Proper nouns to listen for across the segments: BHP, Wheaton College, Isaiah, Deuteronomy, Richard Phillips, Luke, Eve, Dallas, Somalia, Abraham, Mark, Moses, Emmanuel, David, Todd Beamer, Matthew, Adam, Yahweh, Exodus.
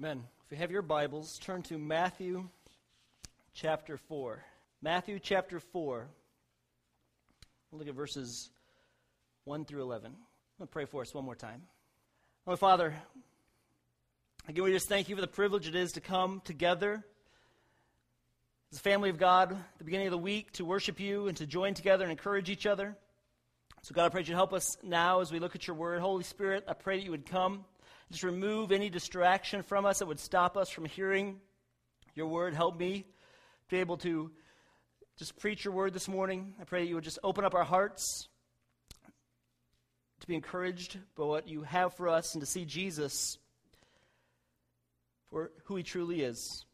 Amen. If you have your Bibles, turn to Matthew chapter 4. Matthew chapter 4. We'll look at verses 1 through 11. I'm going to pray for us one more time. Oh, Father, again, we just thank you for the privilege it is to come together as a family of God at the beginning of the week to worship you and to join together and encourage each other. So, God, I pray that you help us now as we look at your word. Holy Spirit, I pray that you would come. Just remove any distraction from us that would stop us from hearing your word. Help me be able to just preach your word this morning. I pray that you would just open up our hearts to be encouraged by what you have for us and to see Jesus for who he truly is.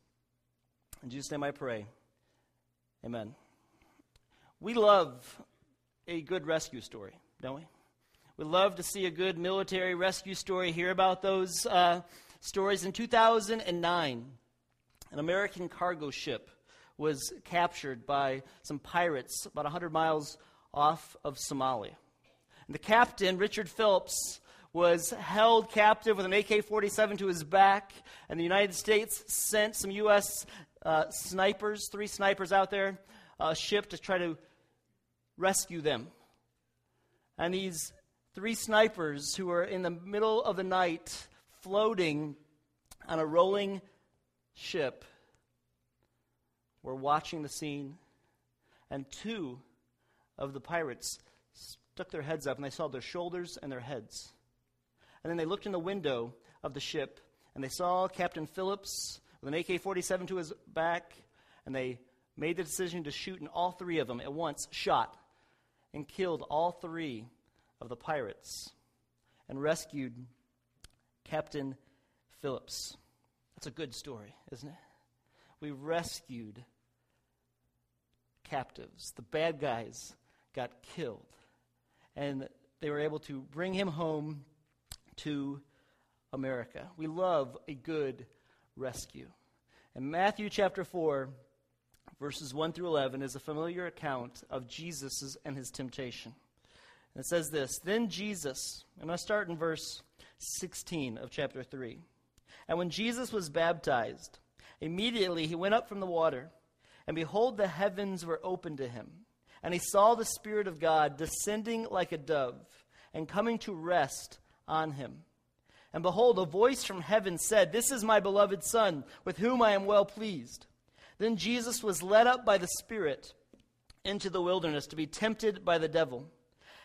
In Jesus' name I pray. Amen. We love a good rescue story, don't we? We'd love to see a good military rescue story, hear about those stories. In 2009, an American cargo ship was captured by some pirates about 100 miles off of Somalia. And the captain, Richard Phillips, was held captive with an AK-47 to his back, and the United States sent some U.S. snipers, 3 snipers out there, a ship to try to rescue them. And these 3 snipers who were in the middle of the night floating on a rolling ship were watching the scene, and 2 of the pirates stuck their heads up, and they saw their shoulders and their heads. And then they looked in the window of the ship, and they saw Captain Phillips with an AK-47 to his back, and they made the decision to shoot, and all 3 of them at once shot and killed all 3 of the pirates and rescued Captain Phillips. That's a good story, isn't it? We rescued captives. The bad guys got killed, and they were able to bring him home to America. We love a good rescue. And Matthew chapter 4, verses 1 through 11 is a familiar account of Jesus and his temptation. It says this: Then Jesus, and I start in verse 16 of chapter 3. And when Jesus was baptized, immediately he went up from the water, and behold, the heavens were opened to him. And he saw the Spirit of God descending like a dove, and coming to rest on him. And behold, a voice from heaven said, This is my beloved Son, with whom I am well pleased. Then Jesus was led up by the Spirit into the wilderness to be tempted by the devil.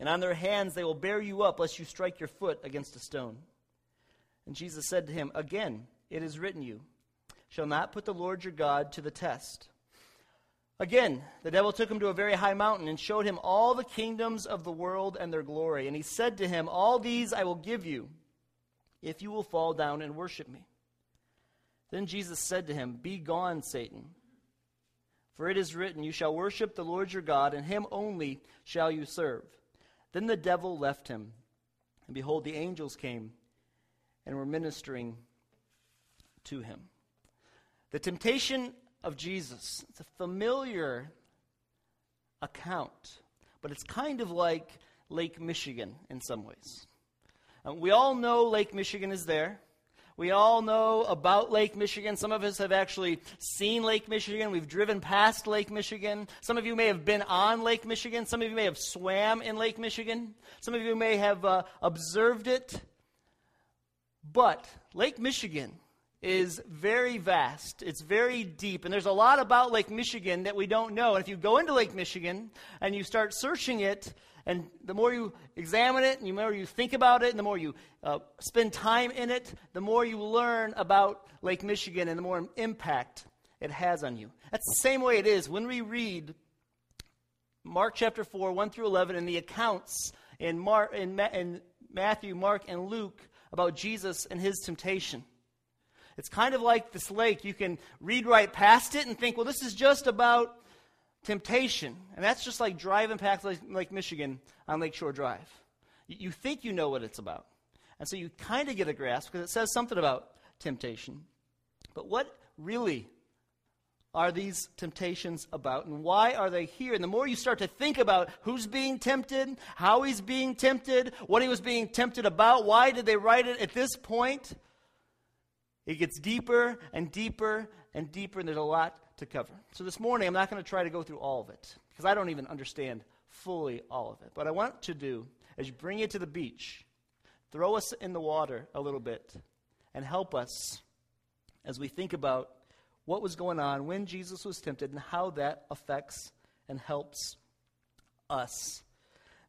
And on their hands they will bear you up, lest you strike your foot against a stone. And Jesus said to him, Again, it is written, You shall not put the Lord your God to the test. Again, the devil took him to a very high mountain and showed him all the kingdoms of the world and their glory. And he said to him, All these I will give you, if you will fall down and worship me. Then Jesus said to him, Be gone, Satan. For it is written, You shall worship the Lord your God, and him only shall you serve. Then the devil left him, and behold, the angels came and were ministering to him. The temptation of Jesus, it's a familiar account, but it's kind of like Lake Michigan in some ways. We all know Lake Michigan is there. We all know about Lake Michigan. Some of us have actually seen Lake Michigan. We've driven past Lake Michigan. Some of you may have been on Lake Michigan. Some of you may have swam in Lake Michigan. Some of you may have observed it. But Lake Michigan is very vast. It's very deep. And there's a lot about Lake Michigan that we don't know. And if you go into Lake Michigan and you start searching it, and the more you examine it, and the more you think about it, and the more you spend time in it, the more you learn about Lake Michigan and the more impact it has on you. That's the same way it is when we read Mark chapter 4, 1 through 11, and the accounts in Matthew, Mark, and Luke about Jesus and his temptation. It's kind of like this lake. You can read right past it and think, well, this is just about temptation. And that's just like driving past Lake Michigan on Lakeshore Drive. You think you know what it's about. And so you kind of get a grasp because it says something about temptation. But what really are these temptations about, and why are they here? And the more you start to think about who's being tempted, how he's being tempted, what he was being tempted about, why did they write it at this point, it gets deeper and deeper and deeper, and there's a lot to cover. So this morning, I'm not going to try to go through all of it, because I don't even understand fully all of it. What I want to do is bring you to the beach, throw us in the water a little bit, and help us as we think about what was going on when Jesus was tempted and how that affects and helps us.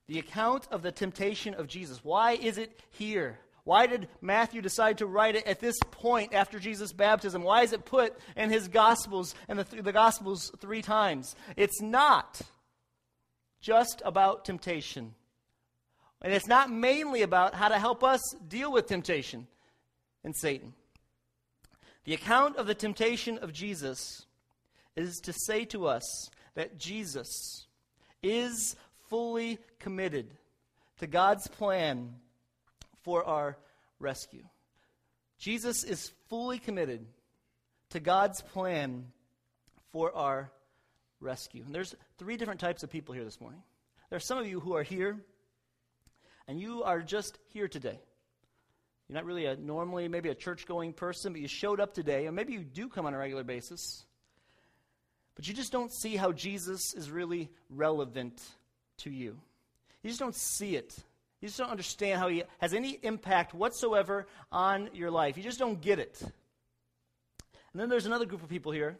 The account of the temptation of Jesus. Why is it here? Why did Matthew decide to write it at this point after Jesus' baptism? Why is it put in his Gospels and the Gospels three times? It's not just about temptation. And it's not mainly about how to help us deal with temptation and Satan. The account of the temptation of Jesus is to say to us that Jesus is fully committed to God's plan for our rescue. Jesus is fully committed to God's plan for our rescue. And there's three different types of people here this morning. There are some of you who are here, and you are just here today. You're not really normally maybe a church-going person, but you showed up today, and maybe you do come on a regular basis, but you just don't see how Jesus is really relevant to you. You just don't see it. You just don't understand how he has any impact whatsoever on your life. You just don't get it. And then there's another group of people here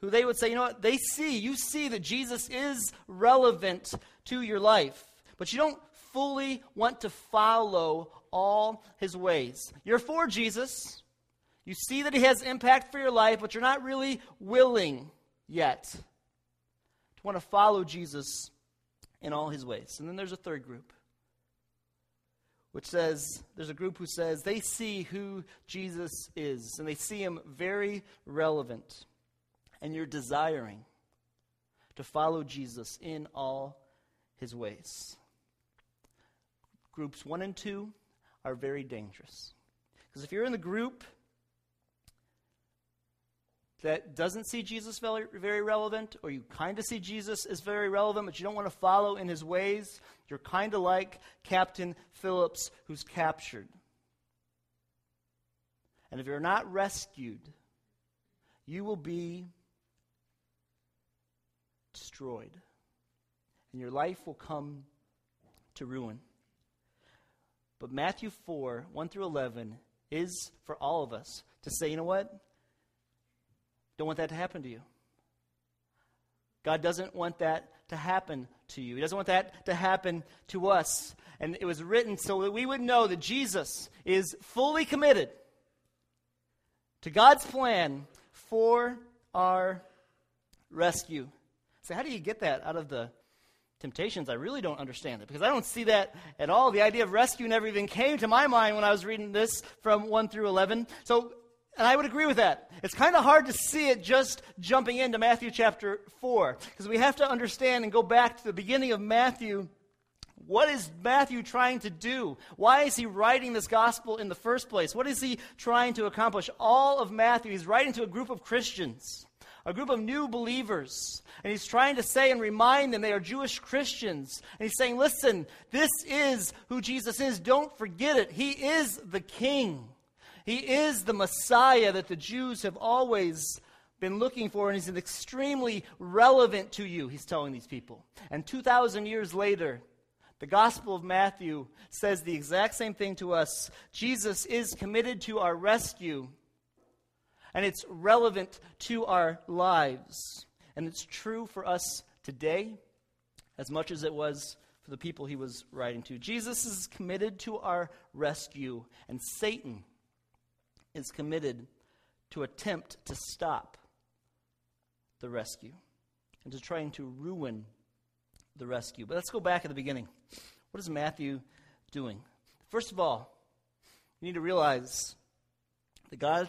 who they would say, you know what, you see that Jesus is relevant to your life, but you don't fully want to follow all his ways. You're for Jesus. You see that he has impact for your life, but you're not really willing yet to want to follow Jesus in all his ways. And then there's a third group, which says, there's a group who says they see who Jesus is, and they see him very relevant, and you're desiring to follow Jesus in all his ways. Groups 1 and 2 are very dangerous. Because if you're in the group that doesn't see Jesus very, very relevant, or you kind of see Jesus as very relevant, but you don't want to follow in his ways, you're kind of like Captain Phillips who's captured. And if you're not rescued, you will be destroyed, and your life will come to ruin. But Matthew 4, 1 through 11 is for all of us to say, you know what? Don't want that to happen to you. God doesn't want that to happen to you. He doesn't want that to happen to us. And it was written so that we would know that Jesus is fully committed to God's plan for our rescue. So how do you get that out of the temptations? I really don't understand it, because I don't see that at all. The idea of rescue never even came to my mind when I was reading this from 1 through 11. So, and I would agree with that. It's kind of hard to see it just jumping into Matthew chapter 4, because we have to understand and go back to the beginning of Matthew. What is Matthew trying to do? Why is he writing this gospel in the first place? What is he trying to accomplish? All of Matthew, he's writing to a group of Christians, a group of new believers. And he's trying to say and remind them they are Jewish Christians. And he's saying, listen, this is who Jesus is. Don't forget it. He is the King. He is the Messiah that the Jews have always been looking for. And he's extremely relevant to you, he's telling these people. And 2,000 years later, the Gospel of Matthew says the exact same thing to us. Jesus is committed to our rescue, and it's relevant to our lives. And it's true for us today as much as it was for the people he was writing to. Jesus is committed to our rescue, and Satan is committed to attempt to stop the rescue and to trying to ruin the rescue. But let's go back at the beginning. What is Matthew doing? First of all, you need to realize that God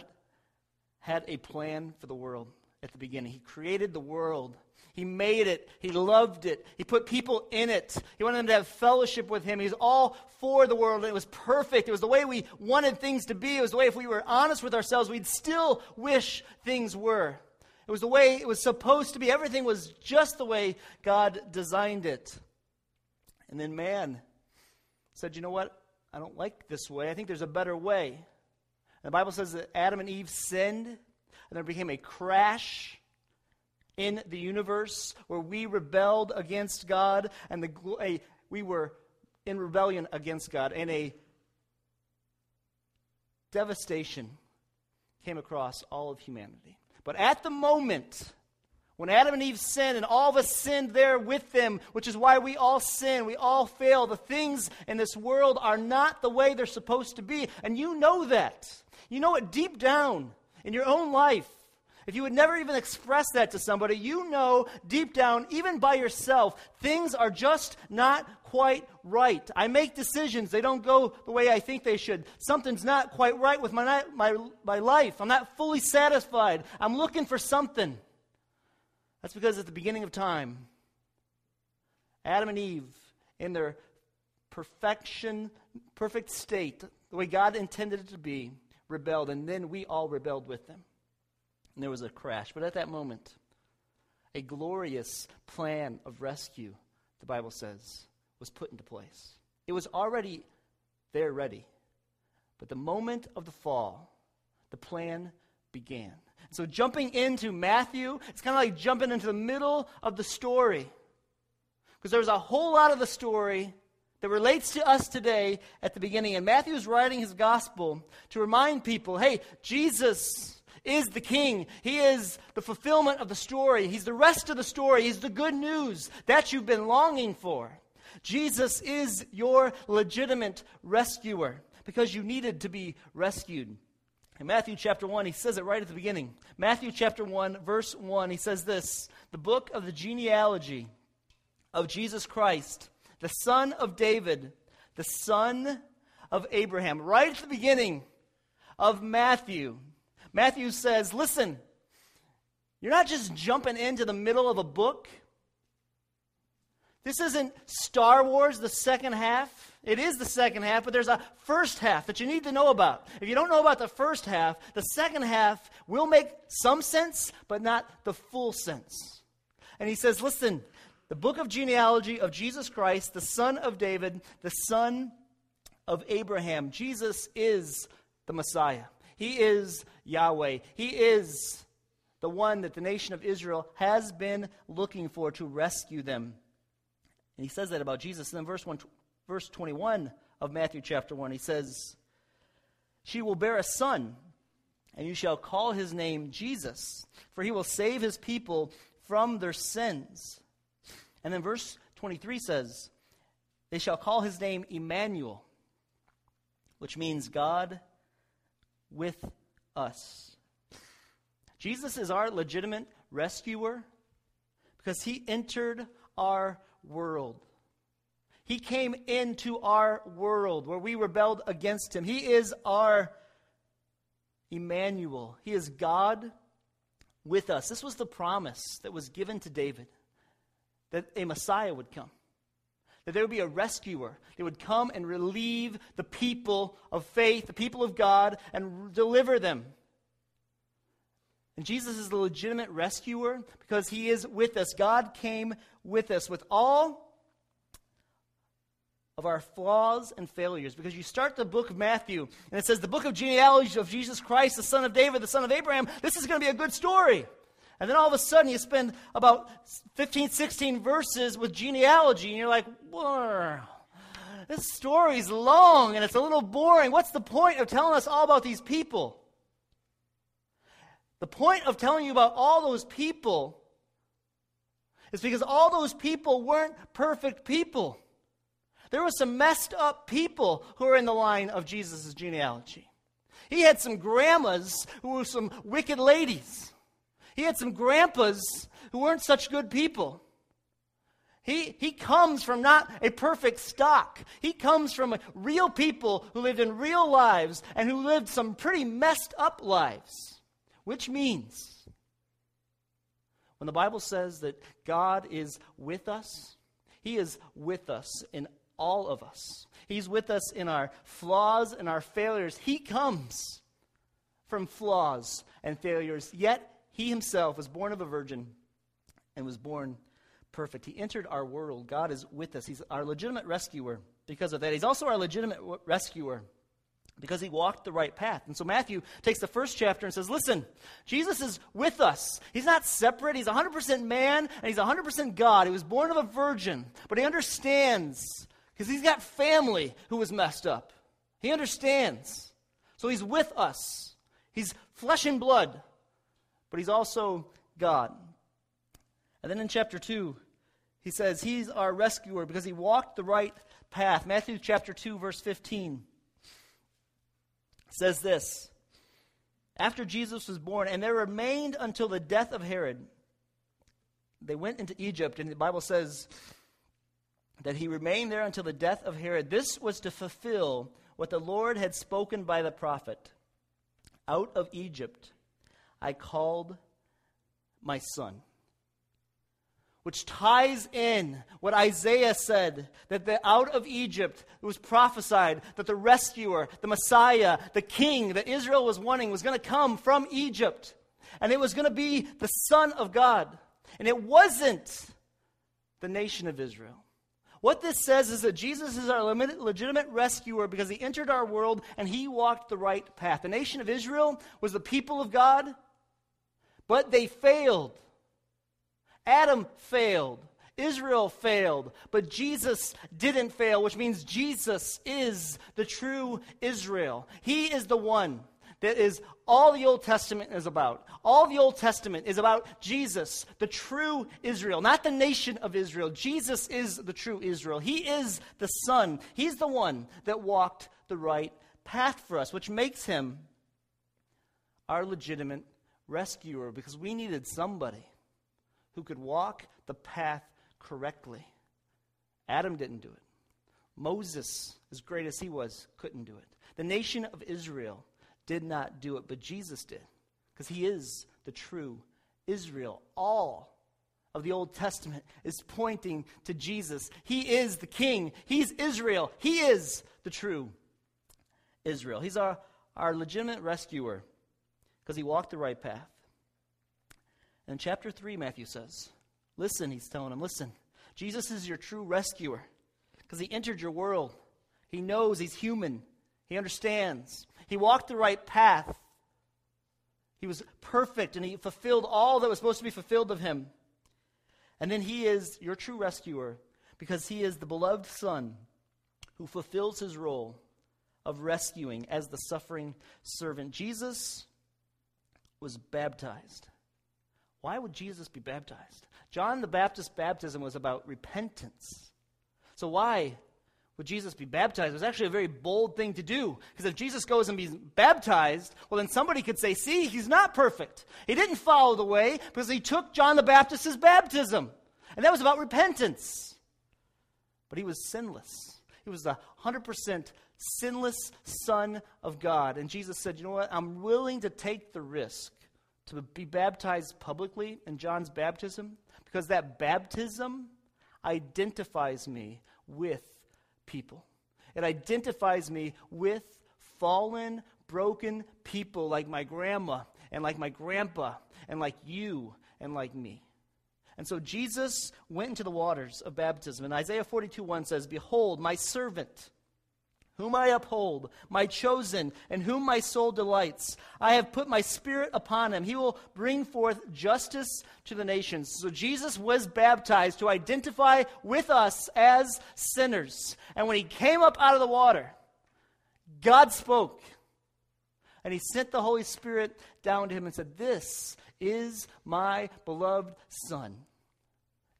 had a plan for the world at the beginning. He created the world. He made it. He loved it. He put people in it. He wanted them to have fellowship with him. He's all for the world. It was perfect. It was the way we wanted things to be. It was the way, if we were honest with ourselves, we'd still wish things were. It was the way it was supposed to be. Everything was just the way God designed it. And then man said, you know what? I don't like this way. I think there's a better way. And the Bible says that Adam and Eve sinned, and there became a crash in the universe where we rebelled against God, and we were in rebellion against God, and a devastation came across all of humanity. But at the moment when Adam and Eve sinned, and all of us sinned there with them, which is why we all sin, we all fail. The things in this world are not the way they're supposed to be, and you know that. You know it deep down in your own life. If you would never even express that to somebody, you know deep down, even by yourself, things are just not quite right. I make decisions. They don't go the way I think they should. Something's not quite right with my life. I'm not fully satisfied. I'm looking for something. That's because at the beginning of time, Adam and Eve, in their perfect state, the way God intended it to be, rebelled, and then we all rebelled with them. And there was a crash. But at that moment, a glorious plan of rescue, the Bible says, was put into place. It was already there ready. But the moment of the fall, the plan began. So jumping into Matthew, it's kind of like jumping into the middle of the story, because there's a whole lot of the story that relates to us today at the beginning. And Matthew's writing his gospel to remind people, hey, Jesus is the king. He is the fulfillment of the story. He's the rest of the story. He's the good news that you've been longing for. Jesus is your legitimate rescuer because you needed to be rescued. In Matthew chapter 1, he says it right at the beginning. Matthew chapter 1, verse 1, he says this: the book of the genealogy of Jesus Christ, the son of David, the son of Abraham. Right at the beginning of Matthew, Matthew says, listen, you're not just jumping into the middle of a book. This isn't Star Wars, the second half. It is the second half, but there's a first half that you need to know about. If you don't know about the first half, the second half will make some sense, but not the full sense. And he says, listen, the book of genealogy of Jesus Christ, the son of David, the son of Abraham. Jesus is the Messiah. He is Yahweh. He is the one that the nation of Israel has been looking for to rescue them. And he says that about Jesus. And then Verse 21 of Matthew chapter 1, he says, she will bear a son, and you shall call his name Jesus, for he will save his people from their sins. And then verse 23 says, they shall call his name Emmanuel, which means God with us. Jesus is our legitimate rescuer because he entered our world. He came into our world where we rebelled against him. He is our Emmanuel. He is God with us. This was the promise that was given to David, that a Messiah would come, that there would be a rescuer that would come and relieve the people of faith, the people of God, and deliver them. And Jesus is the legitimate rescuer because he is with us. God came with us with all of our flaws and failures. Because you start the book of Matthew, and it says the book of genealogy of Jesus Christ, the son of David, the son of Abraham. This is going to be a good story. And then all of a sudden you spend about 15, 16 verses with genealogy, and you're like, whoa, this story's long and it's a little boring. What's the point of telling us all about these people? The point of telling you about all those people is because all those people weren't perfect people. There were some messed up people who were in the line of Jesus' genealogy. He had some grandmas who were some wicked ladies. He had some grandpas who weren't such good people. He comes from not a perfect stock. He comes from real people who lived in real lives and who lived some pretty messed up lives. Which means when the Bible says that God is with us, he is with us in all of us. He's with us in our flaws and our failures. He comes from flaws and failures, yet he himself was born of a virgin and was born perfect. He entered our world. God is with us. He's our legitimate rescuer because of that. He's also our legitimate rescuer because he walked the right path. And so Matthew takes the first chapter and says, listen, Jesus is with us. He's not separate. He's 100% man and he's 100% God. He was born of a virgin, but he understands because he's got family who was messed up. He understands. So he's with us. He's flesh and blood, but he's also God. And then in chapter 2, he says he's our rescuer because he walked the right path. Matthew chapter 2, verse 15 says this. After Jesus was born, and there remained until the death of Herod, they went into Egypt, and the Bible says that he remained there until the death of Herod. This was to fulfill what the Lord had spoken by the prophet. Out of Egypt I called my son. Which ties in what Isaiah said, that out of Egypt it was prophesied that the rescuer, the Messiah, the king that Israel was wanting was going to come from Egypt. And it was going to be the Son of God. And it wasn't the nation of Israel. What this says is that Jesus is our legitimate rescuer because he entered our world and he walked the right path. The nation of Israel was the people of God, but they failed. Adam failed, Israel failed, but Jesus didn't fail, which means Jesus is the true Israel. He is the one that is all the Old Testament is about. All the Old Testament is about Jesus, the true Israel, not the nation of Israel. Jesus is the true Israel. He is the Son. He's the one that walked the right path for us, which makes him our legitimate rescuer because we needed somebody who could walk the path correctly. Adam didn't do it. Moses, as great as he was, couldn't do it. The nation of Israel did not do it, but Jesus did, because he is the true Israel. All of the Old Testament is pointing to Jesus. He is the king. He's Israel. He is the true Israel. He's our legitimate rescuer, because he walked the right path. In chapter 3, Matthew says, listen, he's telling him, listen, Jesus is your true rescuer because he entered your world. He knows he's human. He understands. He walked the right path. He was perfect and he fulfilled all that was supposed to be fulfilled of him. And then he is your true rescuer because he is the beloved son who fulfills his role of rescuing as the suffering servant. Jesus was baptized. Why would Jesus be baptized? John the Baptist's baptism was about repentance. So why would Jesus be baptized? It was actually a very bold thing to do. Because if Jesus goes and be baptized, well, then somebody could say, see, he's not perfect. He didn't follow the way because he took John the Baptist's baptism. And that was about repentance. But he was sinless. He was the 100% sinless Son of God. And Jesus said, you know what? I'm willing to take the risk to be baptized publicly in John's baptism, because that baptism identifies me with people. It identifies me with fallen, broken people like my grandma and like my grandpa and like you and like me. And so Jesus went into the waters of baptism. And Isaiah 42:1 says, behold, my servant, whom I uphold, my chosen, and whom my soul delights. I have put my spirit upon him. He will bring forth justice to the nations. So Jesus was baptized to identify with us as sinners. And when he came up out of the water, God spoke. And he sent the Holy Spirit down to him and said, this is my beloved Son.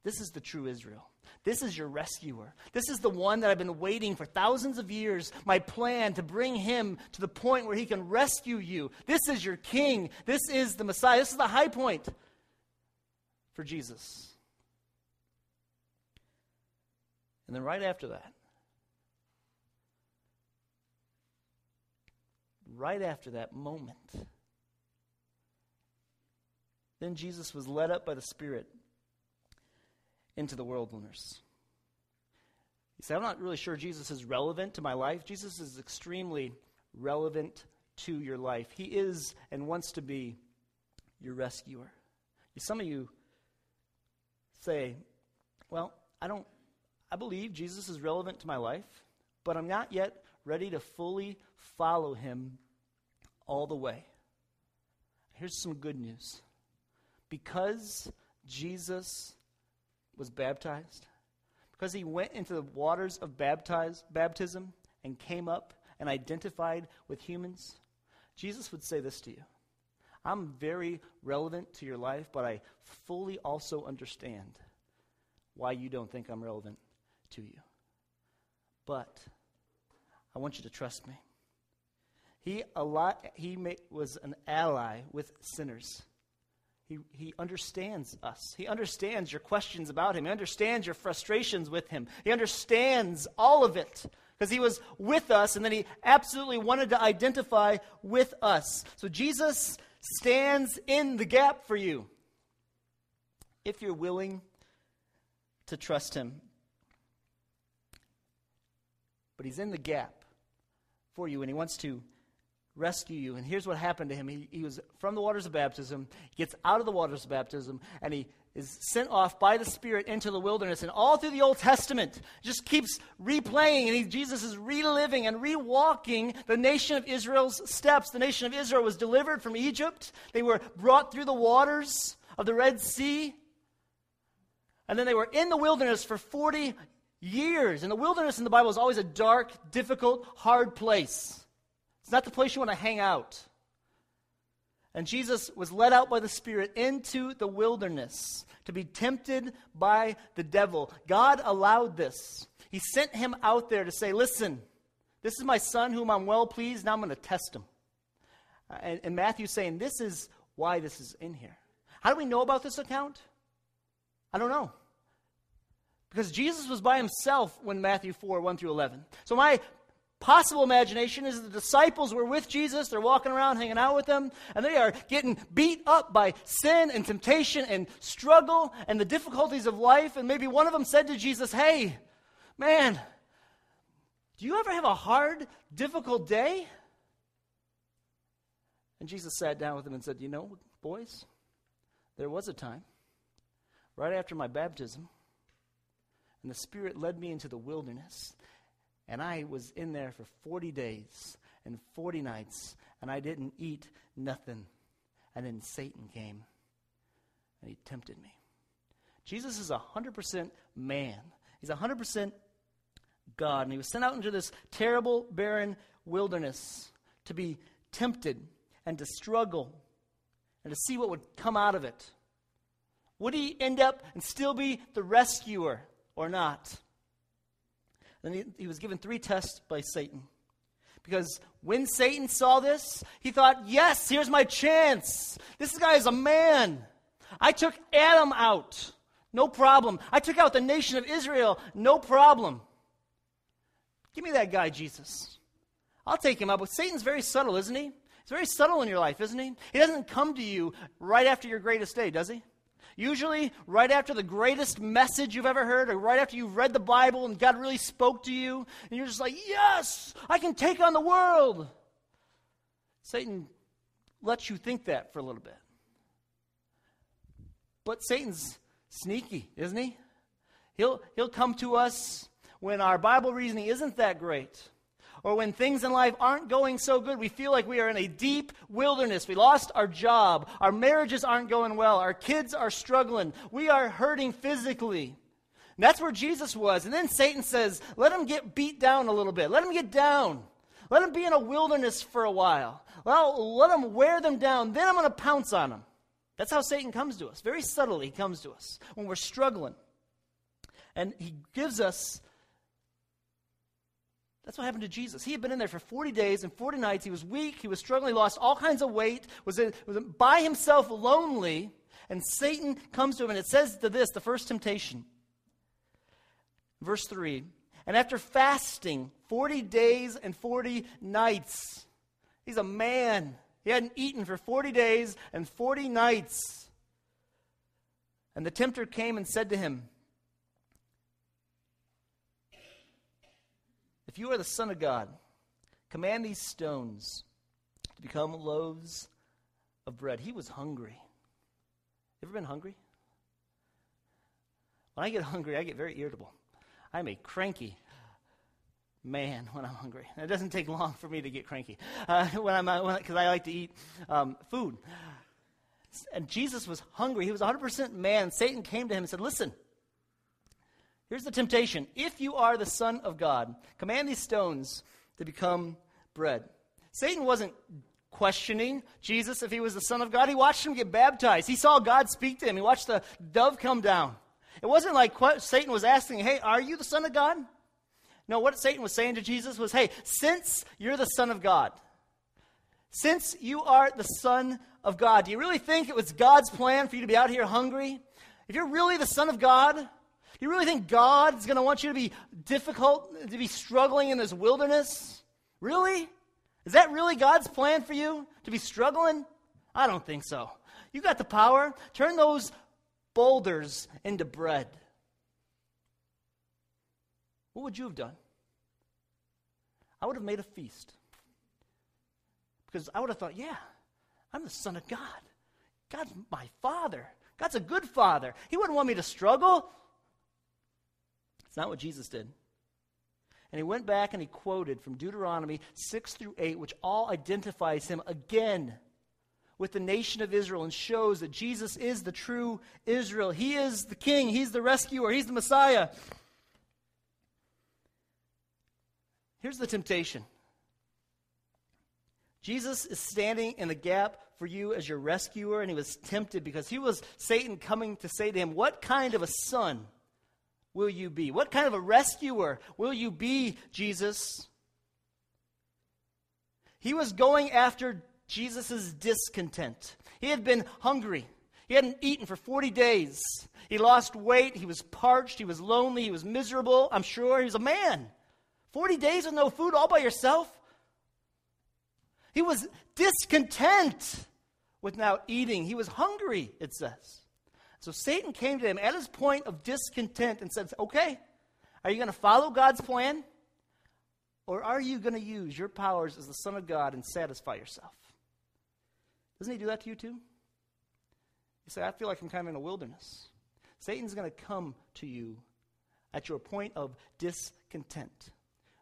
This is the true Israel. This is your rescuer. This is the one that I've been waiting for thousands of years. My plan to bring him to the point where he can rescue you. This is your king. This is the Messiah. This is the high point for Jesus. And then right after that moment, Then Jesus was led up by the Spirit into the wilderness. You say, I'm not really sure Jesus is relevant to my life. Jesus is extremely relevant to your life. He is and wants to be your rescuer. Some of you say, well, I believe Jesus is relevant to my life, but I'm not yet ready to fully follow him all the way. Here's some good news. Because Jesus was baptized, because he went into the waters of baptism and came up and identified with humans, Jesus would say this to you. I'm very relevant to your life, but I fully also understand why you don't think I'm relevant to you. But I want you to trust me. He was an ally with sinners. He understands us. He understands your questions about him. He understands your frustrations with him. He understands all of it. Because he was with us, and then he absolutely wanted to identify with us. So Jesus stands in the gap for you if you're willing to trust him. But he's in the gap for you, and he wants to rescue you. And here's what happened to him. He was from the waters of baptism, gets out of the waters of baptism, and he is sent off by the Spirit into the wilderness. And all through the Old Testament, just keeps replaying. And Jesus is reliving and rewalking the nation of Israel's steps. The nation of Israel was delivered from Egypt. They were brought through the waters of the Red Sea. And then they were in the wilderness for 40 years. And the wilderness in the Bible is always a dark, difficult, hard place. It's not the place you want to hang out. And Jesus was led out by the Spirit into the wilderness to be tempted by the devil. God allowed this. He sent him out there to say, listen, this is my son whom I'm well pleased. Now I'm going to test him. And Matthew's saying, this is why this is in here. How do we know about this account? I don't know. Because Jesus was by himself when Matthew 4, 1 through 11. So my possible imagination is the disciples were with Jesus. They're walking around, hanging out with him, and they are getting beat up by sin and temptation and struggle and the difficulties of life. And maybe one of them said to Jesus, hey, man, do you ever have a hard, difficult day? And Jesus sat down with them and said, you know, boys, there was a time right after my baptism, and the Spirit led me into the wilderness. And I was in there for 40 days and 40 nights, and I didn't eat nothing. And then Satan came, and he tempted me. Jesus is 100% man. He's 100% God. And he was sent out into this terrible, barren wilderness to be tempted and to struggle and to see what would come out of it. Would he end up and still be the rescuer or not? Then he was given three tests by Satan. Because when Satan saw this, he thought, yes, here's my chance. This guy is a man. I took Adam out. No problem. I took out the nation of Israel. No problem. Give me that guy, Jesus. I'll take him out. But Satan's very subtle, isn't he? He's very subtle in your life, isn't he? He doesn't come to you right after your greatest day, does he? Usually right after the greatest message you've ever heard, or right after you've read the Bible and God really spoke to you, and you're just like, yes, I can take on the world. Satan lets you think that for a little bit. But Satan's sneaky, isn't he? He'll come to us when our Bible reasoning isn't that great, or when things in life aren't going so good. We feel like we are in a deep wilderness. We lost our job. Our marriages aren't going well. Our kids are struggling. We are hurting physically. And that's where Jesus was. And then Satan says, let him get beat down a little bit. Let him get down. Let him be in a wilderness for a while. Well, let him wear them down. Then I'm going to pounce on him. That's how Satan comes to us. Very subtly he comes to us when we're struggling. And he gives us. That's what happened to Jesus. He had been in there for 40 days and 40 nights. He was weak. He was struggling. He lost all kinds of weight. Was by himself, lonely. And Satan comes to him, and it says to this, the first temptation. Verse 3, and after fasting 40 days and 40 nights. He's a man. He hadn't eaten for 40 days and 40 nights. And the tempter came and said to him, "If you are the Son of God, command these stones to become loaves of bread." He was hungry. Ever been hungry? When I get hungry, I get very irritable. I'm a cranky man when I'm hungry. It doesn't take long for me to get cranky because I like to eat food. And Jesus was hungry. He was 100% man. Satan came to him and said, "Listen, here's the temptation. If you are the Son of God, command these stones to become bread." Satan wasn't questioning Jesus if he was the Son of God. He watched him get baptized. He saw God speak to him. He watched the dove come down. It wasn't like Satan was asking, "Hey, are you the Son of God?" No, what Satan was saying to Jesus was, "Hey, since you're the Son of God, since you are the Son of God, do you really think it was God's plan for you to be out here hungry? If you're really the Son of God, do you really think God is going to want you to be difficult, to be struggling in this wilderness? Really? Is that really God's plan for you, to be struggling? I don't think so. You got the power. Turn those boulders into bread." What would you have done? I would have made a feast. Because I would have thought, yeah, I'm the Son of God. God's my Father. God's a good Father. He wouldn't want me to struggle. It's not what Jesus did. And he went back and he quoted from Deuteronomy 6 through 8, which all identifies him again with the nation of Israel and shows that Jesus is the true Israel. He is the king. He's the rescuer. He's the Messiah. Here's the temptation. Jesus is standing in the gap for you as your rescuer, and he was tempted because he was Satan coming to say to him, "What kind of a son will you be? What kind of a rescuer will you be, Jesus?" He was going after Jesus' discontent. He had been hungry. He hadn't eaten for 40 days. He lost weight. He was parched. He was lonely. He was miserable. I'm sure he was a man. 40 days with no food all by yourself? He was discontent without eating. He was hungry, it says. So Satan came to him at his point of discontent and said, "Okay, are you going to follow God's plan? Or are you going to use your powers as the Son of God and satisfy yourself?" Doesn't he do that to you too? You say, "I feel like I'm kind of in a wilderness." Satan's going to come to you at your point of discontent,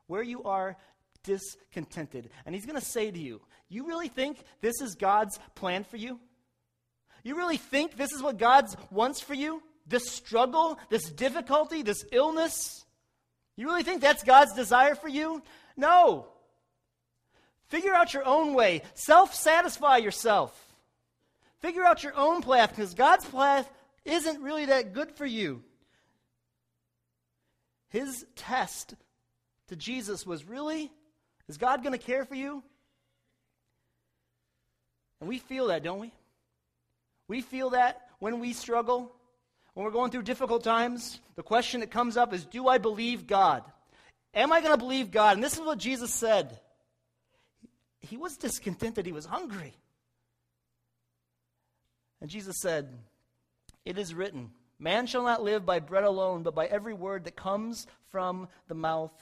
where you are discontented. And he's going to say to you, "You really think this is God's plan for you? You really think this is what God wants for you? This struggle, this difficulty, this illness? You really think that's God's desire for you? No. Figure out your own way. Self-satisfy yourself. Figure out your own path, because God's path isn't really that good for you." His test to Jesus was, really? Is God going to care for you? And we feel that, don't we? We feel that when we struggle, when we're going through difficult times. The question that comes up is, do I believe God? Am I going to believe God? And this is what Jesus said. He was discontented. He was hungry. And Jesus said, "It is written, man shall not live by bread alone, but by every word that comes from the mouth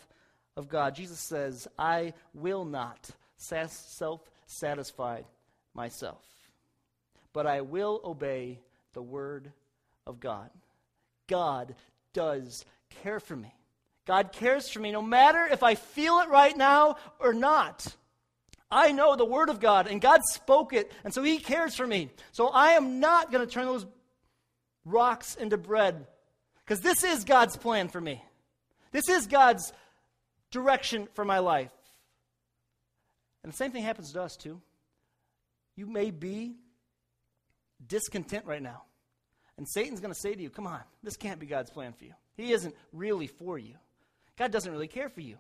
of God." Jesus says, "I will not self-satisfy myself, but I will obey the word of God." God does care for me. God cares for me no matter if I feel it right now or not. I know the word of God, and God spoke it, and so he cares for me. So I am not going to turn those rocks into bread, because this is God's plan for me. This is God's direction for my life. And the same thing happens to us too. You may be discontent right now, and Satan's going to say to you, "Come on, this can't be God's plan for you. He isn't really for you. God doesn't really care for you.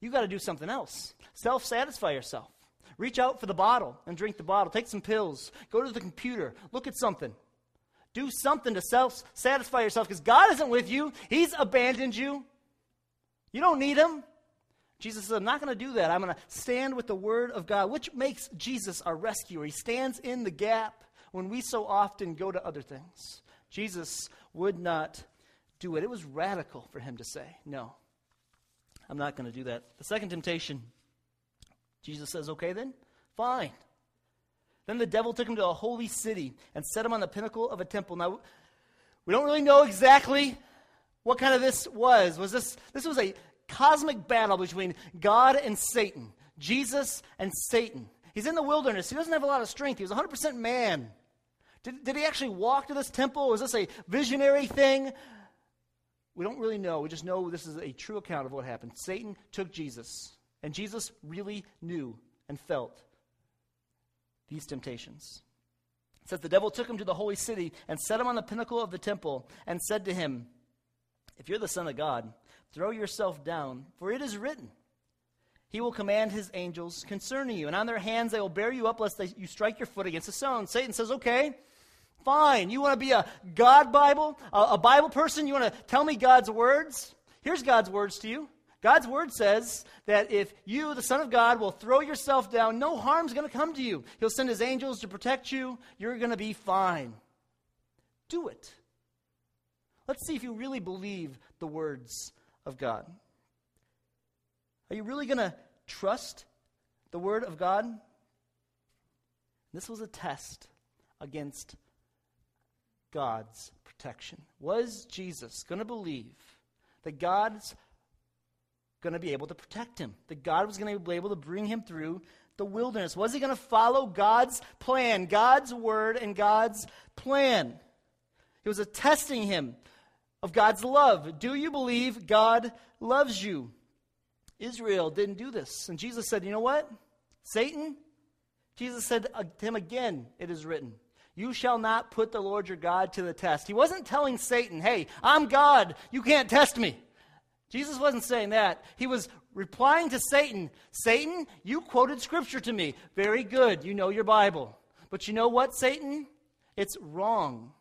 You got to do something else. Self-satisfy yourself. Reach out for the bottle and drink the bottle. Take some pills. Go to the computer. Look at something. Do something to self-satisfy yourself, because God isn't with you. He's abandoned you. You don't need him." Jesus said, "I'm not going to do that. I'm going to stand with the word of God," which makes Jesus our rescuer. He stands in the gap when we so often go to other things. Jesus would not do it. It was radical for him to say, no, I'm not going to do that. The second temptation, Jesus says, okay then, fine. Then the devil took him to a holy city and set him on the pinnacle of a temple. Now, we don't really know exactly what kind of this was. This was a cosmic battle between God and Satan, Jesus and Satan. He's in the wilderness. He doesn't have a lot of strength. He was 100% man. Did he actually walk to this temple? Was this a visionary thing? We don't really know. We just know this is a true account of what happened. Satan took Jesus, and Jesus really knew and felt these temptations. It says the devil took him to the holy city and set him on the pinnacle of the temple and said to him, if you're the Son of God, throw yourself down, for it is written, he will command his angels concerning you, and on their hands they will bear you up lest you strike your foot against a stone. Satan says, okay, fine. You want to be a God Bible, a Bible person? You want to tell me God's words? Here's God's words to you. God's word says that if you, the Son of God, will throw yourself down, no harm's going to come to you. He'll send his angels to protect you. You're going to be fine. Do it. Let's see if you really believe the words of God. Are you really going to trust the word of God? This was a test against God's protection. Was Jesus going to believe that God's going to be able to protect him, that God was going to be able to bring him through the wilderness? Was he going to follow God's plan, God's word and God's plan? It was a testing him of God's love. Do you believe God loves you? Israel didn't do this. And Jesus said, you know what, Satan? Jesus said to him again, it is written, you shall not put the Lord your God to the test. He wasn't telling Satan, hey, I'm God, you can't test me. Jesus wasn't saying that. He was replying to Satan. Satan, you quoted scripture to me. Very good. You know your Bible. But you know what, Satan? It's wrong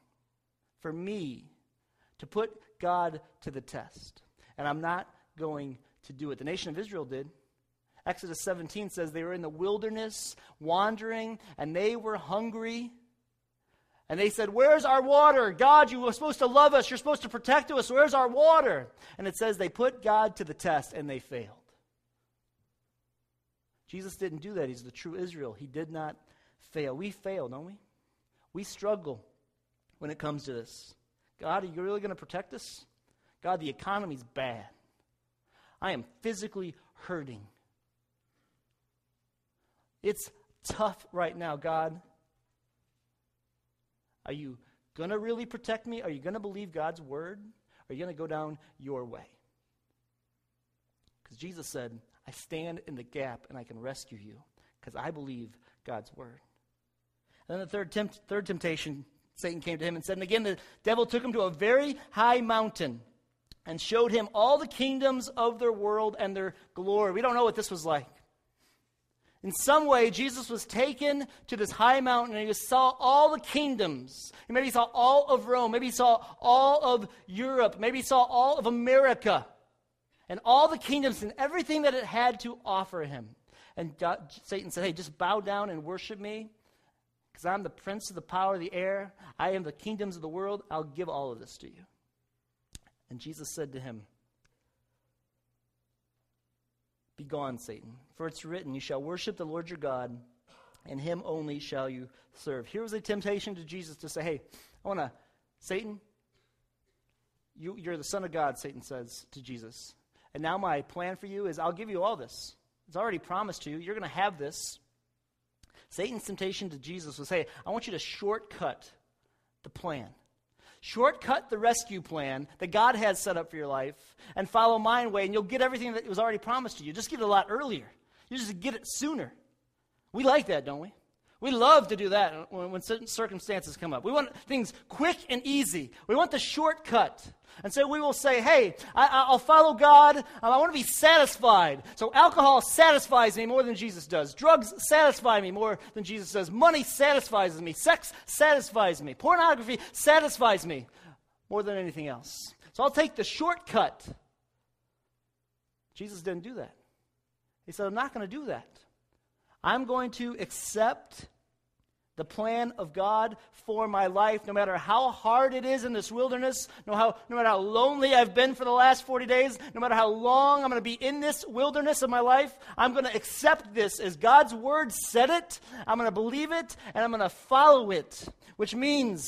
for me to put God to the test. And I'm not going to do it. The nation of Israel did. Exodus 17 says they were in the wilderness, wandering, and they were hungry. And they said, where's our water? God, you were supposed to love us. You're supposed to protect us. Where's our water? And it says they put God to the test and they failed. Jesus didn't do that. He's the true Israel. He did not fail. We fail, don't we? We struggle when it comes to this. God, are you really going to protect us? God, the economy's bad. I am physically hurting. It's tough right now, God. Are you going to really protect me? Are you going to believe God's word? Are you going to go down your way? Because Jesus said, I stand in the gap and I can rescue you because I believe God's word. And then the third temptation, Satan came to him and said, and again, the devil took him to a very high mountain and showed him all the kingdoms of their world and their glory. We don't know what this was like. In some way, Jesus was taken to this high mountain and he saw all the kingdoms. Maybe he saw all of Rome. Maybe he saw all of Europe. Maybe he saw all of America and all the kingdoms and everything that it had to offer him. And God, Satan said, hey, just bow down and worship me because I'm the prince of the power of the air. I am the kingdoms of the world. I'll give all of this to you. And Jesus said to him, be gone, Satan, for it's written, you shall worship the Lord your God, and him only shall you serve. Here was a temptation to Jesus to say, hey, Satan, you're the Son of God, Satan says to Jesus. And now my plan for you is I'll give you all this. It's already promised to you. You're going to have this. Satan's temptation to Jesus was, hey, I want you to shortcut the plan. Shortcut the rescue plan that God has set up for your life and follow my way, and you'll get everything that was already promised to you. Just get it a lot earlier. You just get it sooner. We like that, don't we? We love to do that when certain circumstances come up. We want things quick and easy. We want the shortcut. And so we will say, hey, I'll follow God. I want to be satisfied. So alcohol satisfies me more than Jesus does. Drugs satisfy me more than Jesus does. Money satisfies me. Sex satisfies me. Pornography satisfies me more than anything else. So I'll take the shortcut. Jesus didn't do that. He said, I'm not going to do that. I'm going to accept The plan of God for my life, no matter how hard it is in this wilderness, no matter how lonely I've been for the last 40 days, no matter how long I'm going to be in this wilderness of my life, I'm going to accept this as God's word said it. I'm going to believe it, and I'm going to follow it, which means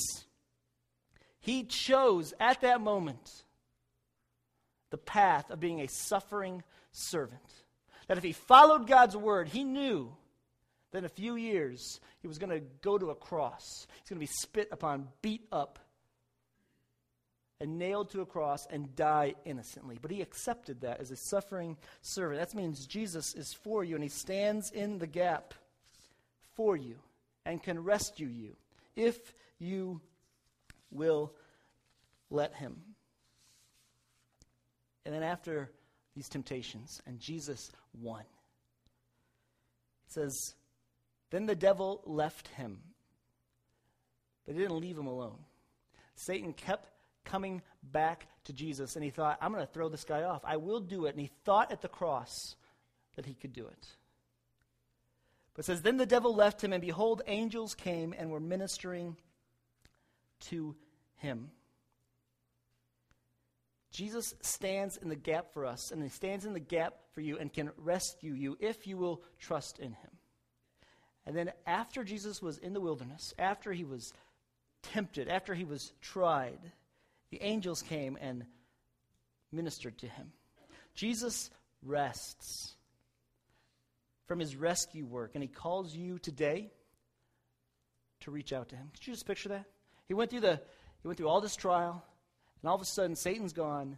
he chose at that moment the path of being a suffering servant. That if he followed God's word, he knew that in a few years, he was going to go to a cross. He's going to be spit upon, beat up, and nailed to a cross and die innocently. But he accepted that as a suffering servant. That means Jesus is for you, and he stands in the gap for you and can rescue you if you will let him. And then after these temptations, and Jesus won, it says, then the devil left him. But he didn't leave him alone. Satan kept coming back to Jesus, and he thought, I'm going to throw this guy off. I will do it. And he thought at the cross that he could do it. But it says, then the devil left him, and behold, angels came and were ministering to him. Jesus stands in the gap for us, and he stands in the gap for you and can rescue you if you will trust in him. And then after Jesus was in the wilderness, after he was tempted, after he was tried, the angels came and ministered to him. Jesus rests from his rescue work, and he calls you today to reach out to him. Could you just picture that? He went through all this trial, and all of a sudden Satan's gone.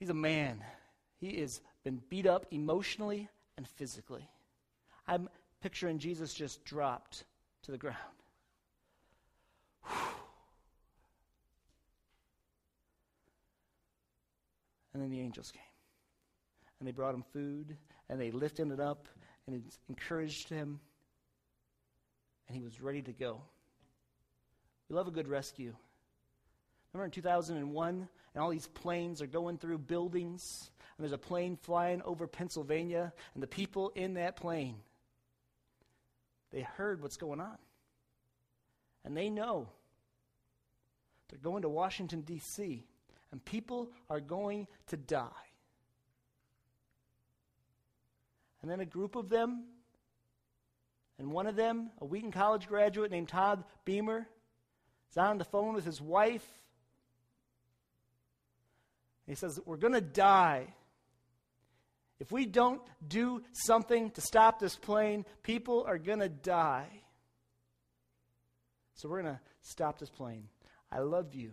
He's a man. He has been beat up emotionally and physically. I'm picturing Jesus just dropped to the ground. Whew. And then the angels came. And they brought him food. And they lifted it up. And encouraged him. And he was ready to go. We love a good rescue. Remember in 2001, and all these planes are going through buildings. And there's a plane flying over Pennsylvania. And the people in that plane, they heard what's going on. And they know they're going to Washington, D.C., and people are going to die. And then a group of them, and one of them, a Wheaton College graduate named Todd Beamer, is on the phone with his wife. And he says, we're going to die. If we don't do something to stop this plane, people are going to die. So we're going to stop this plane. I love you.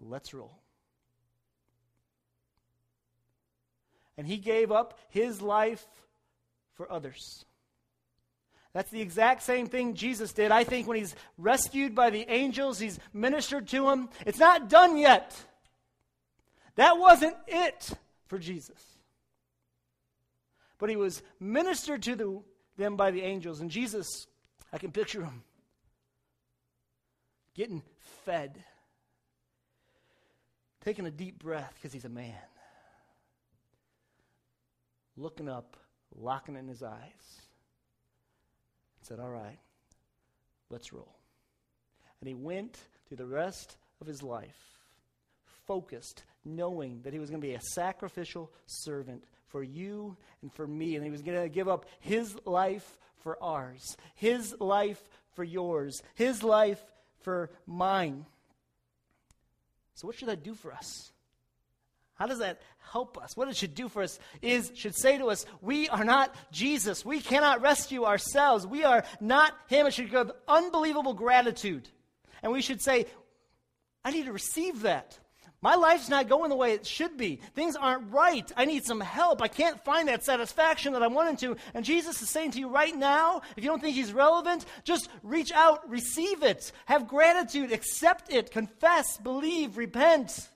Let's roll. And he gave up his life for others. That's the exact same thing Jesus did. I think when he's rescued by the angels, he's ministered to him. It's not done yet. That wasn't it for Jesus. But he was ministered to them by the angels. And Jesus, I can picture him getting fed, taking a deep breath because he's a man, looking up, locking in his eyes, and said, all right, let's roll. And he went through the rest of his life focused, knowing that he was going to be a sacrificial servant for you and for me, and he was going to give up his life for ours, his life for yours, his life for mine. So what should that do for us? How does that help us? What it should do for us is, should say to us, we are not Jesus. We cannot rescue ourselves. We are not him. It should give unbelievable gratitude. And we should say, I need to receive that. My life's not going the way it should be. Things aren't right. I need some help. I can't find that satisfaction that I wanted to. And Jesus is saying to you right now, if you don't think he's relevant, just reach out, receive it, have gratitude, accept it, confess, believe, repent.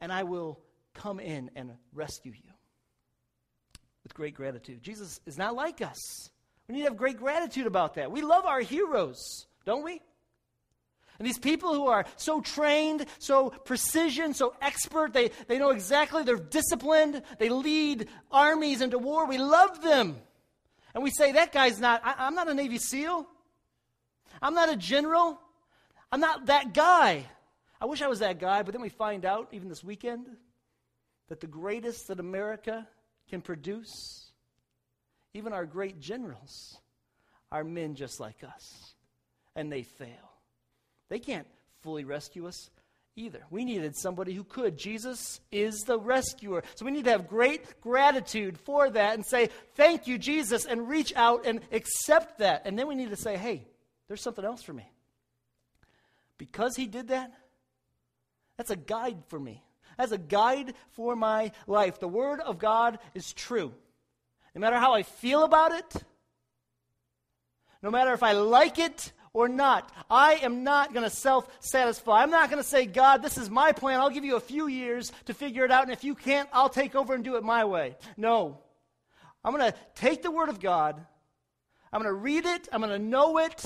And I will come in and rescue you with great gratitude. Jesus is not like us. We need to have great gratitude about that. We love our heroes, don't we? And these people who are so trained, so precision, so expert, they know exactly, they're disciplined, they lead armies into war. We love them. And we say, that guy's not, I'm not a Navy SEAL. I'm not a general. I'm not that guy. I wish I was that guy, but then we find out, even this weekend, that the greatest that America can produce, even our great generals, are men just like us. And they fail. They can't fully rescue us either. We needed somebody who could. Jesus is the rescuer. So we need to have great gratitude for that and say, thank you, Jesus, and reach out and accept that. And then we need to say, hey, there's something else for me. Because he did that, that's a guide for me. That's a guide for my life. The word of God is true. No matter how I feel about it, no matter if I like it or not, I am not going to self-satisfy. I'm not going to say, God, this is my plan. I'll give you a few years to figure it out, and if you can't, I'll take over and do it my way. No. I'm going to take the word of God. I'm going to read it. I'm going to know it.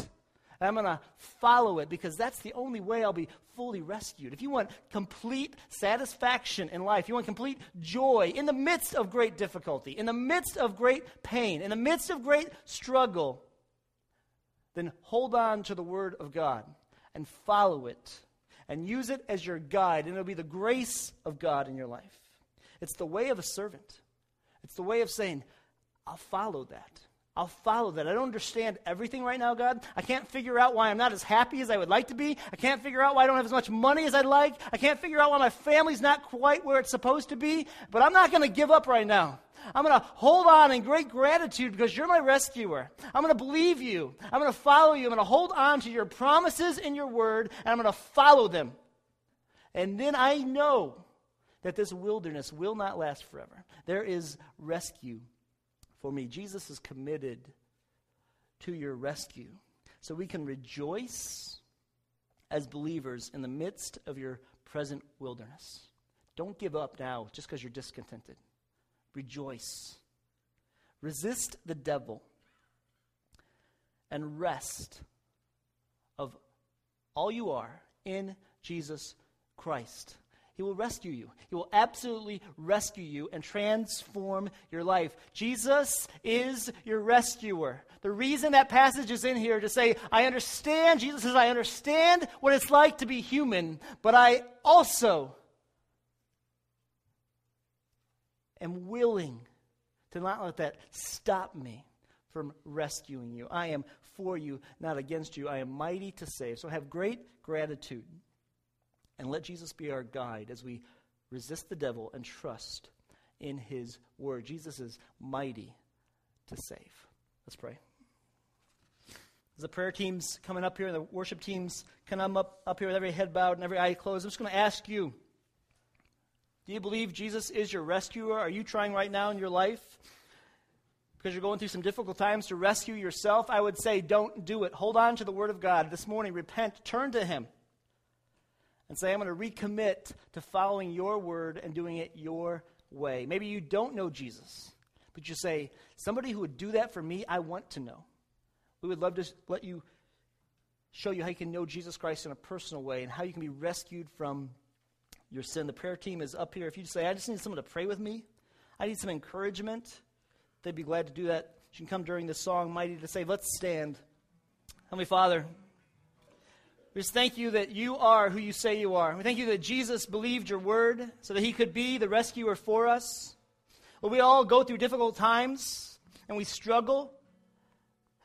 And I'm going to follow it, because that's the only way I'll be fully rescued. If you want complete satisfaction in life, you want complete joy in the midst of great difficulty, in the midst of great pain, in the midst of great struggle, then hold on to the word of God and follow it and use it as your guide. And it'll be the grace of God in your life. It's the way of a servant. It's the way of saying, I'll follow that. I'll follow that. I don't understand everything right now, God. I can't figure out why I'm not as happy as I would like to be. I can't figure out why I don't have as much money as I'd like. I can't figure out why my family's not quite where it's supposed to be. But I'm not going to give up right now. I'm going to hold on in great gratitude because you're my rescuer. I'm going to believe you. I'm going to follow you. I'm going to hold on to your promises in your word, and I'm going to follow them. And then I know that this wilderness will not last forever. There is rescue for me. Jesus is committed to your rescue. So we can rejoice as believers in the midst of your present wilderness. Don't give up now just because you're discontented. Rejoice. Resist the devil and rest of all you are in Jesus Christ. He will rescue you. He will absolutely rescue you and transform your life. Jesus is your rescuer. The reason that passage is in here to say, I understand, Jesus says, I understand what it's like to be human, but I also am willing to not let that stop me from rescuing you. I am for you, not against you. I am mighty to save. So have great gratitude. And let Jesus be our guide as we resist the devil and trust in his word. Jesus is mighty to save. Let's pray. As the prayer team's coming up here and the worship team's coming up here with every head bowed and every eye closed, I'm just going to ask you, do you believe Jesus is your rescuer? Are you trying right now in your life, because you're going through some difficult times, to rescue yourself? I would say don't do it. Hold on to the word of God. This morning, repent, turn to him. And say, I'm going to recommit to following your word and doing it your way. Maybe you don't know Jesus, but you say, somebody who would do that for me, I want to know. We would love to let you, show you how you can know Jesus Christ in a personal way and how you can be rescued from your sin. The prayer team is up here. If you say, I just need someone to pray with me, I need some encouragement, they'd be glad to do that. You can come during the song, Mighty to Save. Let's stand. Heavenly Father, we just thank you that you are who you say you are. We thank you that Jesus believed your word so that he could be the rescuer for us. Well, we all go through difficult times and we struggle.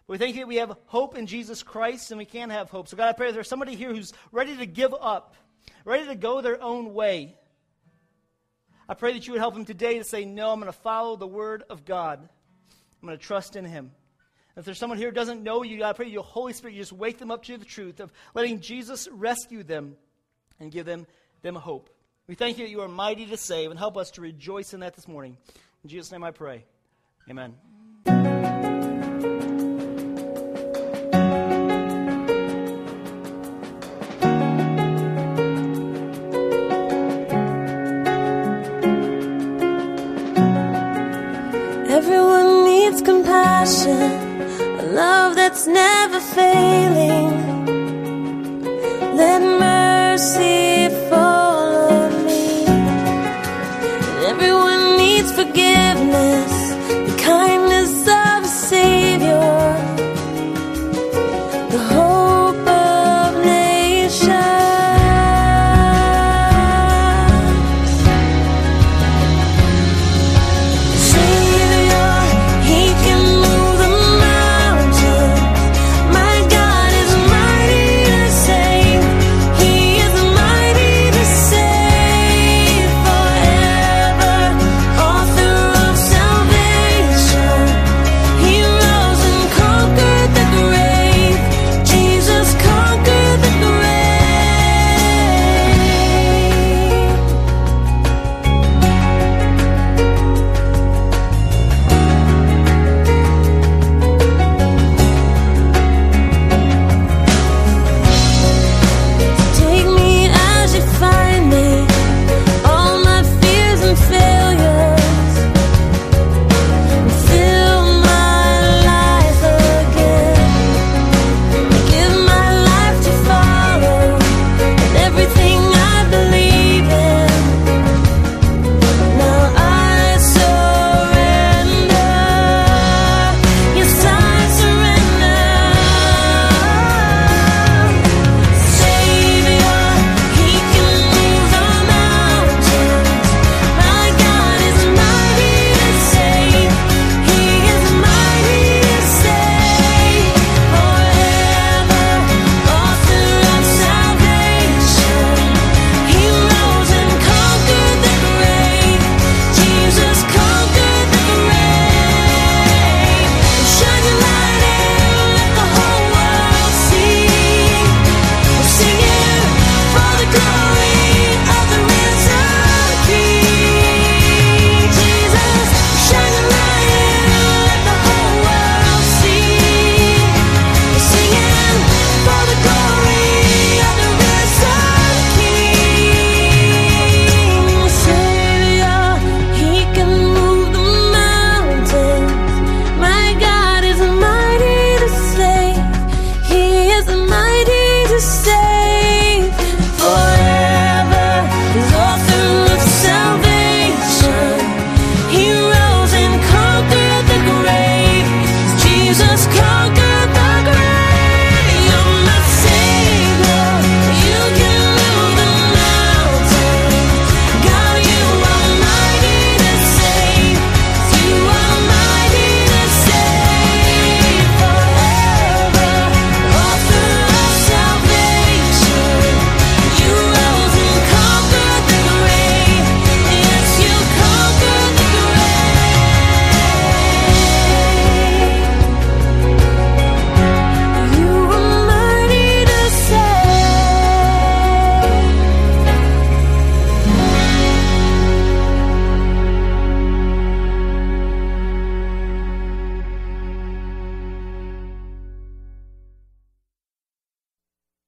We thank you that we have hope in Jesus Christ and we can have hope. So God, I pray that there's somebody here who's ready to give up, ready to go their own way. I pray that you would help them today to say, no, I'm going to follow the word of God. I'm going to trust in him. If there's someone here who doesn't know you, God, I pray your Holy Spirit, you just wake them up to the truth of letting Jesus rescue them and give them hope. We thank you that you are mighty to save, and help us to rejoice in that this morning. In Jesus' name I pray. Amen.